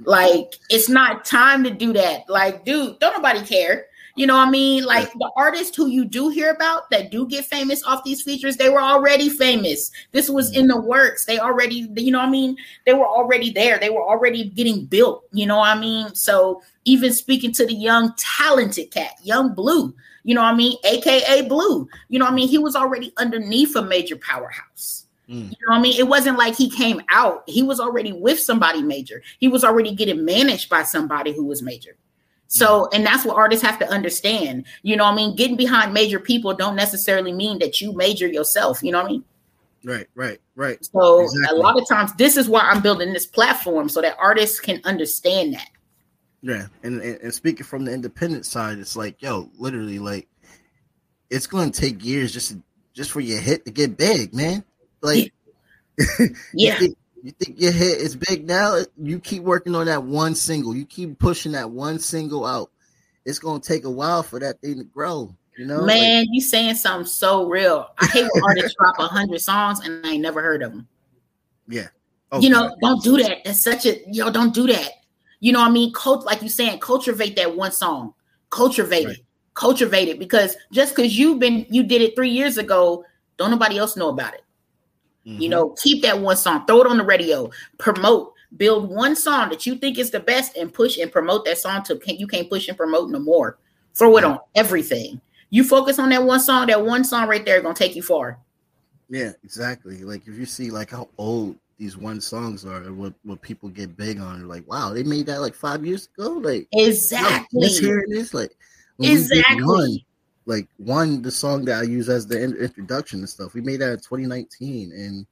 Like, it's not time to do that. Like, dude, don't nobody care. You know what I mean? Like, the artists who you do hear about that do get famous off these features, they were already famous. This was in the works. They already, you know what I mean? They were already there. They were already getting built. You know what I mean? So even speaking to the young, talented cat, Young Blue, you know what I mean? A K A Blue. You know what I mean? He was already underneath a major powerhouse. You know what I mean? It wasn't like he came out. He was already with somebody major. He was already getting managed by somebody who was major. So, and that's what artists have to understand. You know what I mean? Getting behind major people don't necessarily mean that you major yourself. You know what I mean? Right, right, right. So exactly. A lot of times, this is why I'm building this platform so that artists can understand that. Yeah. And, and, and speaking from the independent side, it's like, yo, literally, like, it's going to take years just, to, just for your hit to get big, man. Like, yeah, you, think, you think your hit is big now? You keep working on that one single. You keep pushing that one single out. It's gonna take a while for that thing to grow. You know, man, like, you saying something so real. I hate when artists drop a hundred songs and I ain't never heard of them. Yeah, okay. You know, don't do that. That's such a yo. Don't do that. You know what I mean? Cult, like you saying, cultivate that one song. Cultivate right. it. Cultivate it because just because you've been you did it three years ago, don't nobody else know about it. Mm-hmm. You know, keep that one song, throw it on the radio, promote, build one song that you think is the best and push and promote that song to can't, you can't push and promote no more. Throw it on everything. You focus on that one song, that one song right there going to take you far. Yeah, exactly. Like if you see like how old these one songs are and what, what people get big on, like, wow, they made that like five years ago. Like exactly. Let's hear this. Like exactly. One, like one, the song that I use as the introduction and stuff, we made that in twenty nineteen, and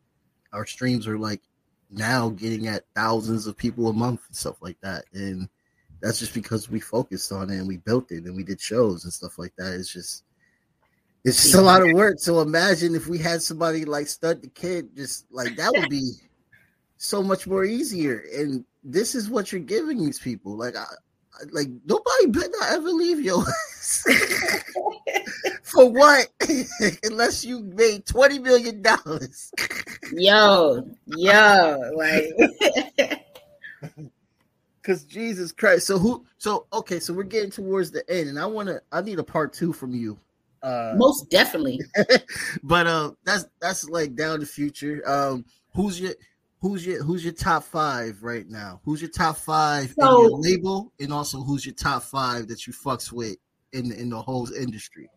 our streams are like now getting at thousands of people a month and stuff like that. And that's just because we focused on it and we built it and we did shows and stuff like that. It's just, it's just a lot of work. So imagine if we had somebody like Stud the Kid, just like that would be so much more easier. And this is what you're giving these people. Like I, Like nobody better not ever leave your ass for what? Unless you made twenty million dollars. yo, yo, like because Jesus Christ. So who? So okay. So we're getting towards the end, and I wanna. I need a part two from you. Uh, Most definitely. But um, uh, that's that's like down the future. Um, who's your? Who's your who's your top five right now? Who's your top five so, in your label, and also who's your top five that you fucks with in in the whole industry?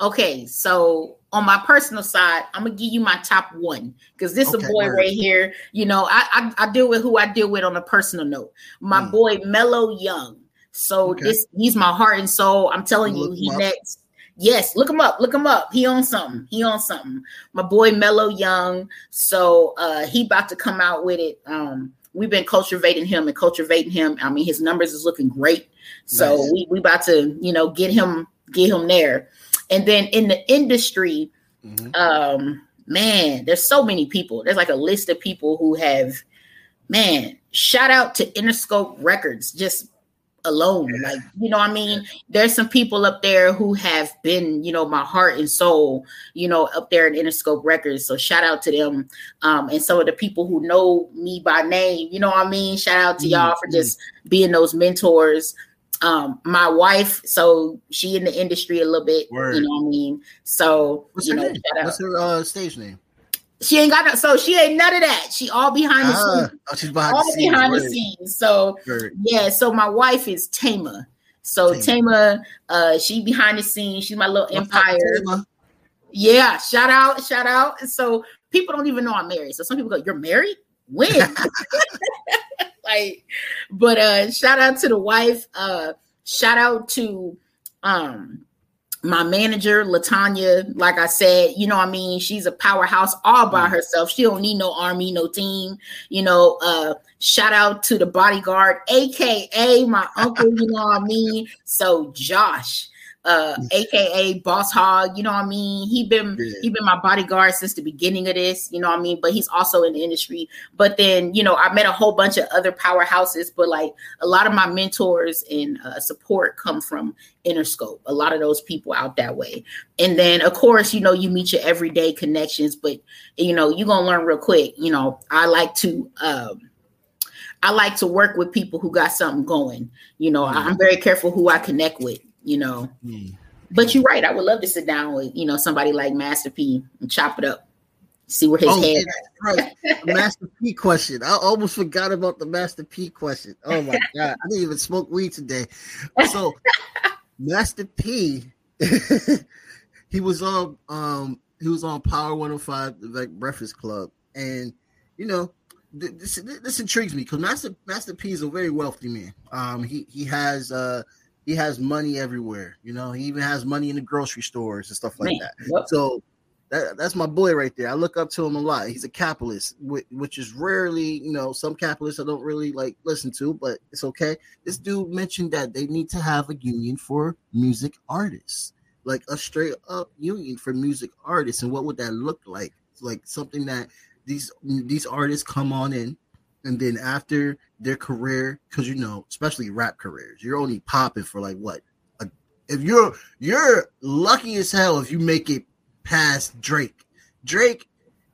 Okay, so on my personal side, I'm gonna give you my top one because this okay, a boy right. right here. You know, I, I I deal with who I deal with on a personal note. My mm. boy Mellow Young. So okay. this he's my heart and soul. I'm telling you, he next. Yes, look him up. Look him up. He on something. He on something. My boy Mellow Young. So uh, he about to come out with it. Um, we've been cultivating him and cultivating him. I mean, his numbers is looking great. So nice. we we about to, you know, get him get him there. And then in the industry, mm-hmm. um, man, there's so many people. There's like a list of people who have, man. Shout out to Interscope Records. Just. Alone, like you know, what I mean, there's some people up there who have been, you know, my heart and soul, you know, up there at Interscope Records. So shout out to them, um, and some of the people who know me by name, you know, what I mean, shout out to y'all for just being those mentors. Um, my wife, so she in the industry a little bit, Word. You know, what I mean, so What's you her know, name? Shout out. What's her uh, stage name? She ain't got no, so she ain't none of that. She all behind the uh, scenes. Oh, she's behind all the scenes. behind Word. the scenes. So Word. yeah, so my wife is Tama. So Tama, Tama uh, she behind the scenes. She's my little What's empire. Up, yeah, shout out, shout out. So people don't even know I'm married. So some people go, "You're married? When?" like, but uh, shout out to the wife. Uh, shout out to um. my manager, LaTanya, like I said, you know what I mean? She's a powerhouse all by herself. She don't need no army, no team, you know. Uh, shout out to the bodyguard, A K A my uncle, you know what I mean? So Josh, uh, A K A Boss Hog, you know what I mean? He been, he been my bodyguard since the beginning of this, you know what I mean? But he's also in the industry. But then, you know, I met a whole bunch of other powerhouses, but like a lot of my mentors and uh, support come from Interscope, a lot of those people out that way. And then of course, you know, you meet your everyday connections, but you know, you're gonna learn real quick. You know, I like to um I like to work with people who got something going. You know, mm-hmm. I'm very careful who I connect with, you know. Mm-hmm. But you're right, I would love to sit down with, you know, somebody like Master P and chop it up. See where his oh, head yeah, right. Master P question. I almost forgot about the Master P question. Oh my God. I didn't even smoke weed today. So Master P, he was on um he was on Power one oh five, like Breakfast Club, and you know this this intrigues me because Master Master P is a very wealthy man. Um, he he has uh he has money everywhere. You know, he even has money in the grocery stores and stuff like man, that. Yep. So that that's my boy right there. I look up to him a lot. He's a capitalist, which is rarely, you know, some capitalists I don't really like listen to, but it's okay. This dude mentioned that they need to have a union for music artists, like a straight up union for music artists. And what would that look like? Like something that these these artists come on in, and then after their career, because you know, especially rap careers, you're only popping for like what? A, if you're you're lucky as hell if you make it past Drake, Drake,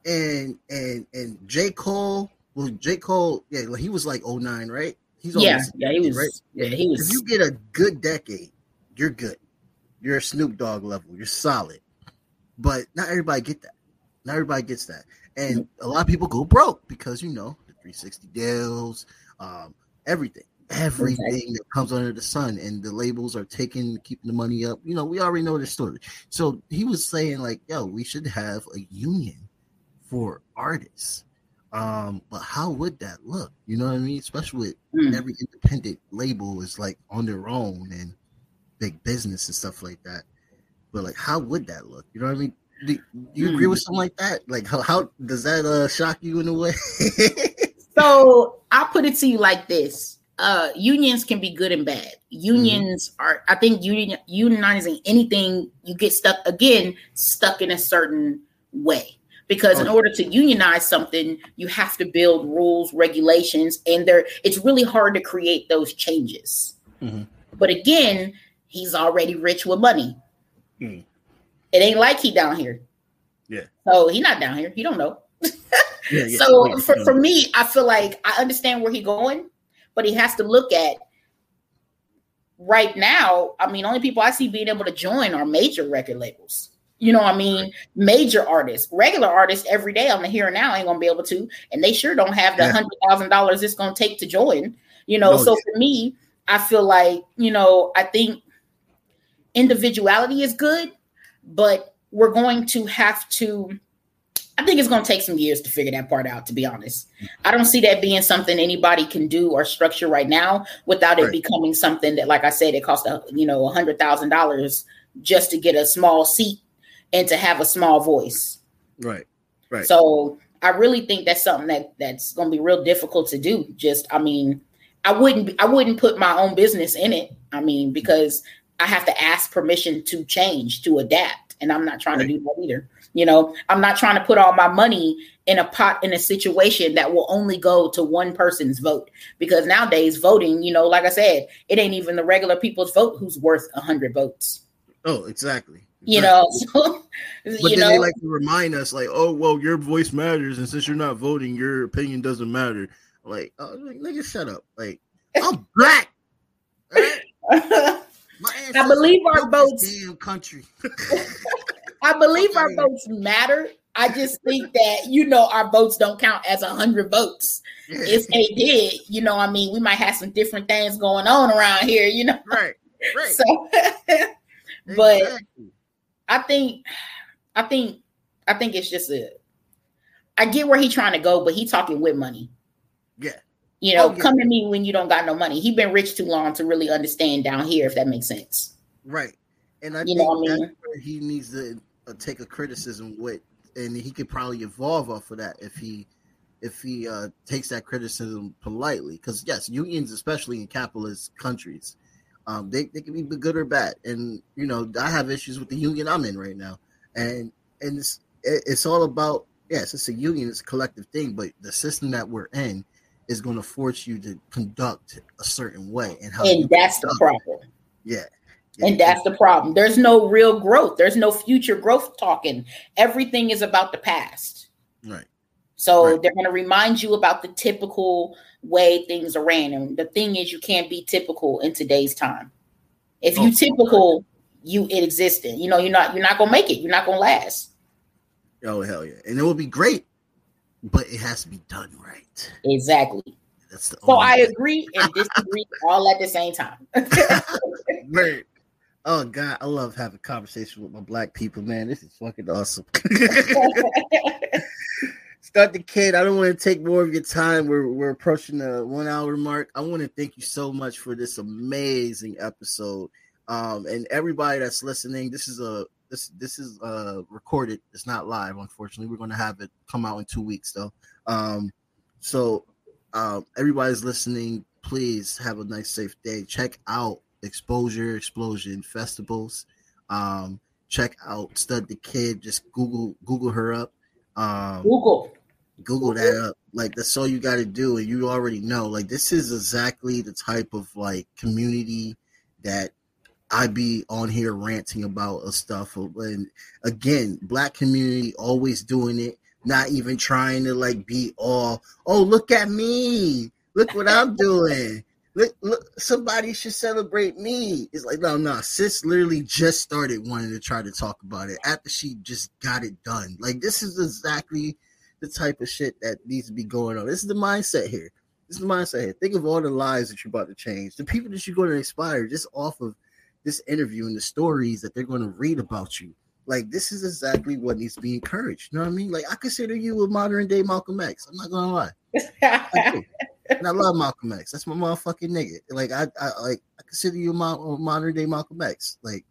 and and and J. Cole. Well, J. Cole, yeah, he was like oh nine, right? He's yeah, yeah, he was. Right? Yeah, he was. If you get a good decade, you're good. You're Snoop Dogg level. You're solid. But not everybody get that. Not everybody gets that, and mm-hmm. a lot of people go broke because you know the three sixty deals, um, everything. Everything okay. that comes under the sun, and the labels are taking, keeping the money up. You know, we already know this story. So he was saying, like, yo, we should have a union for artists. Um, but how would that look? You know what I mean? Especially with mm. every independent label is like on their own and big business and stuff like that. But like, how would that look? You know what I mean? Do, do you mm. agree with something like that? Like, how, how does that uh, shock you in a way? So I'll put it to you like this. Uh, unions can be good and bad. Unions mm-hmm. are, I think union, unionizing anything, you get stuck, again, stuck in a certain way. Because okay. in order to unionize something, you have to build rules, regulations, and there it's really hard to create those changes. Mm-hmm. But again, he's already rich with money. Mm. It ain't like he down here. Yeah. So he not down here. He don't know. yeah, yeah. So yeah. For, for me, I feel like I understand where he going. But he has to look at right now. I mean, only people I see being able to join are major record labels. You know what I mean? Major artists, regular artists every day on the here and now ain't going to be able to. And they sure don't have the one hundred thousand dollars it's going to take to join. You know, no, so yeah. for me, I feel like, you know, I think individuality is good, but we're going to have to. I think it's going to take some years to figure that part out, to be honest. I don't see that being something anybody can do or structure right now without it right. becoming something that, like I said, it costs, you know, one hundred thousand dollars just to get a small seat and to have a small voice. Right, right. So I really think that's something that that's going to be real difficult to do. Just, I mean, I wouldn't I wouldn't put my own business in it. I mean, because I have to ask permission to change, to adapt. And I'm not trying right. to do that either. You know, I'm not trying to put all my money in a pot in a situation that will only go to one person's vote, because nowadays voting, you know, like I said, it ain't even the regular people's vote who's worth a hundred votes. Oh, exactly. You exactly. know, so, but you then know? They like to remind us like, oh, well, your voice matters. And since you're not voting, your opinion doesn't matter. Like, oh, nigga, shut up. Like, I'm black. All right? I believe our votes. Damn country. I believe our votes matter. I just think that, you know, our votes don't count as one hundred votes. If they did, you know, I mean, we might have some different things going on around here, you know. Right, right. So, but exactly. I think, I think, I think it's just a, I get where he's trying to go, but he talking with money. Yeah. You know, oh, yeah. come to me when you don't got no money. He been rich too long to really understand down here, if that makes sense. Right. And I you think know that's I mean? where he needs to uh, take a criticism with, and he could probably evolve off of that if he if he uh, takes that criticism politely. Because yes, unions, especially in capitalist countries, um, they they can be good or bad. And you know, I have issues with the union I'm in right now, and and it's it's all about yes, it's a union, it's a collective thing, but the system that we're in is going to force you to conduct a certain way, and how and that's the problem. Yeah. Yeah. And that's the problem. There's no real growth. There's no future growth talking. Everything is about the past. Right. So right. They're going to remind you about the typical way things are ran. And the thing is, you can't be typical in today's time. If you oh, typical, right. you it existed. You know, you're not you're not going to make it. You're not going to last. Oh, hell yeah. And it will be great, but it has to be done right. Exactly. That's the so I way. agree and disagree all at the same time. Right. Oh, God, I love having conversations with my black people, man. This is fucking awesome. Stud the Kid, I don't want to take more of your time. We're we're approaching the one-hour mark. I want to thank you so much for this amazing episode. Um, and everybody that's listening, this is a this this is uh recorded. It's not live, unfortunately. We're going to have it come out in two weeks, though. Um, so uh, everybody's listening. Please have a nice, safe day. Check out Exposure Explosion Festivals. Um, check out Stud the Kid. Just Google Google her up. Um, Google Google that up. Like that's all you got to do, and you already know. Like this is exactly the type of like community that I be on here ranting about uh, stuff. And again, black community always doing it, not even trying to like be all. Oh, look at me! Look what I'm doing. Look, look, somebody should celebrate me. It's like, no, no. Sis literally just started wanting to try to talk about it after she just got it done. Like, this is exactly the type of shit that needs to be going on. This is the mindset here. This is the mindset here. Think of all the lives that you're about to change, the people that you're going to inspire just off of this interview and the stories that they're going to read about you. Like, this is exactly what needs to be encouraged. You know what I mean? Like, I consider you a modern-day Malcolm X. I'm not going to lie. And I love Malcolm X. That's my motherfucking nigga. Like I, I like I consider you a modern day Malcolm X. Like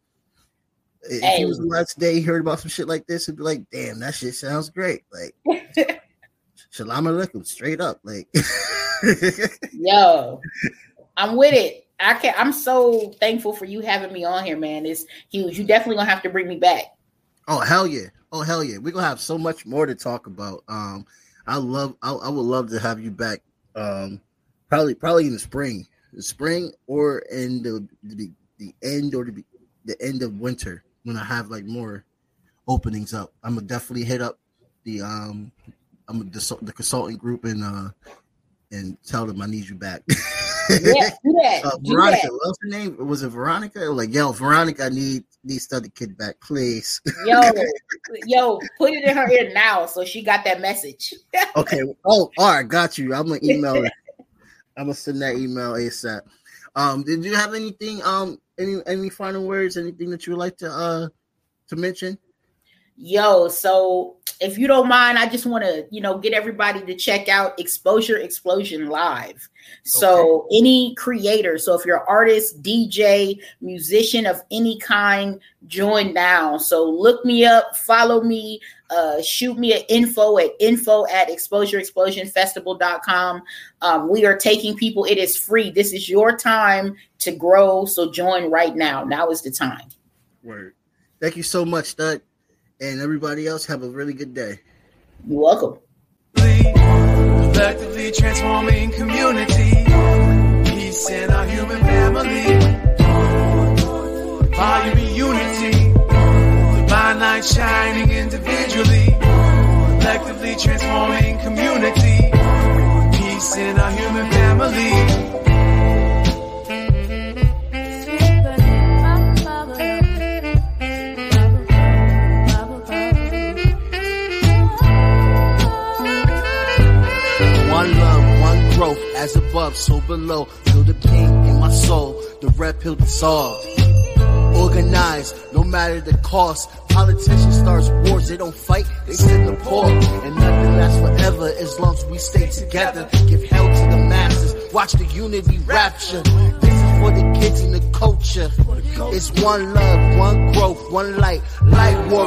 if hey. he was the last day he heard about some shit like this, he'd be like, "Damn, that shit sounds great." Like, shalom aleichem, straight up. Like, yo, I'm with it. I can. I'm so thankful for you having me on here, man. It's huge. You definitely gonna have to bring me back. Oh hell yeah! Oh hell yeah! We're gonna have so much more to talk about. Um, I love. I, I would love to have you back. Um, probably, probably in the spring, the spring, or in the the, the end or the, the end of winter when I have like more openings up. I'm gonna definitely hit up the um, I'm gonna the, the consulting group and uh, and tell them I need you back. Yeah, do that. uh, do Veronica, that. What's her name? Was it Veronica? Like, yo, Veronica, I need need Stud the Kid back, please. Yo, yo, put it in her ear now, so she got that message. Okay. Oh, all right, got you. I'm gonna email her. I'm gonna send that email ASAP. Um, did you have anything? Um, any any final words? Anything that you would like to uh to mention? Yo, so if you don't mind, I just want to, you know, get everybody to check out Exposure Explosion Live. So okay. Any creator, so if you're an artist, D J, musician of any kind, join now. So look me up, follow me, uh, shoot me an info at info at exposure explosion festival dot com. Um, we are taking people. It is free. This is your time to grow. So join right now. Now is the time. Word. Thank you so much, Stud. And everybody else, have a really good day. You're welcome. Collectively transforming community, peace in our human family, volume and unity, divine light shining individually, collectively transforming community, peace in our human family. As above, so below, feel the pain in my soul, the red pill dissolved. Organized, no matter the cost. Politicians starts wars, they don't fight, they send the poor. And nothing lasts forever as long as we stay together. Give hell to the masses, watch the unity rapture. This is for the kids and the culture. It's one love, one growth, one light. Life war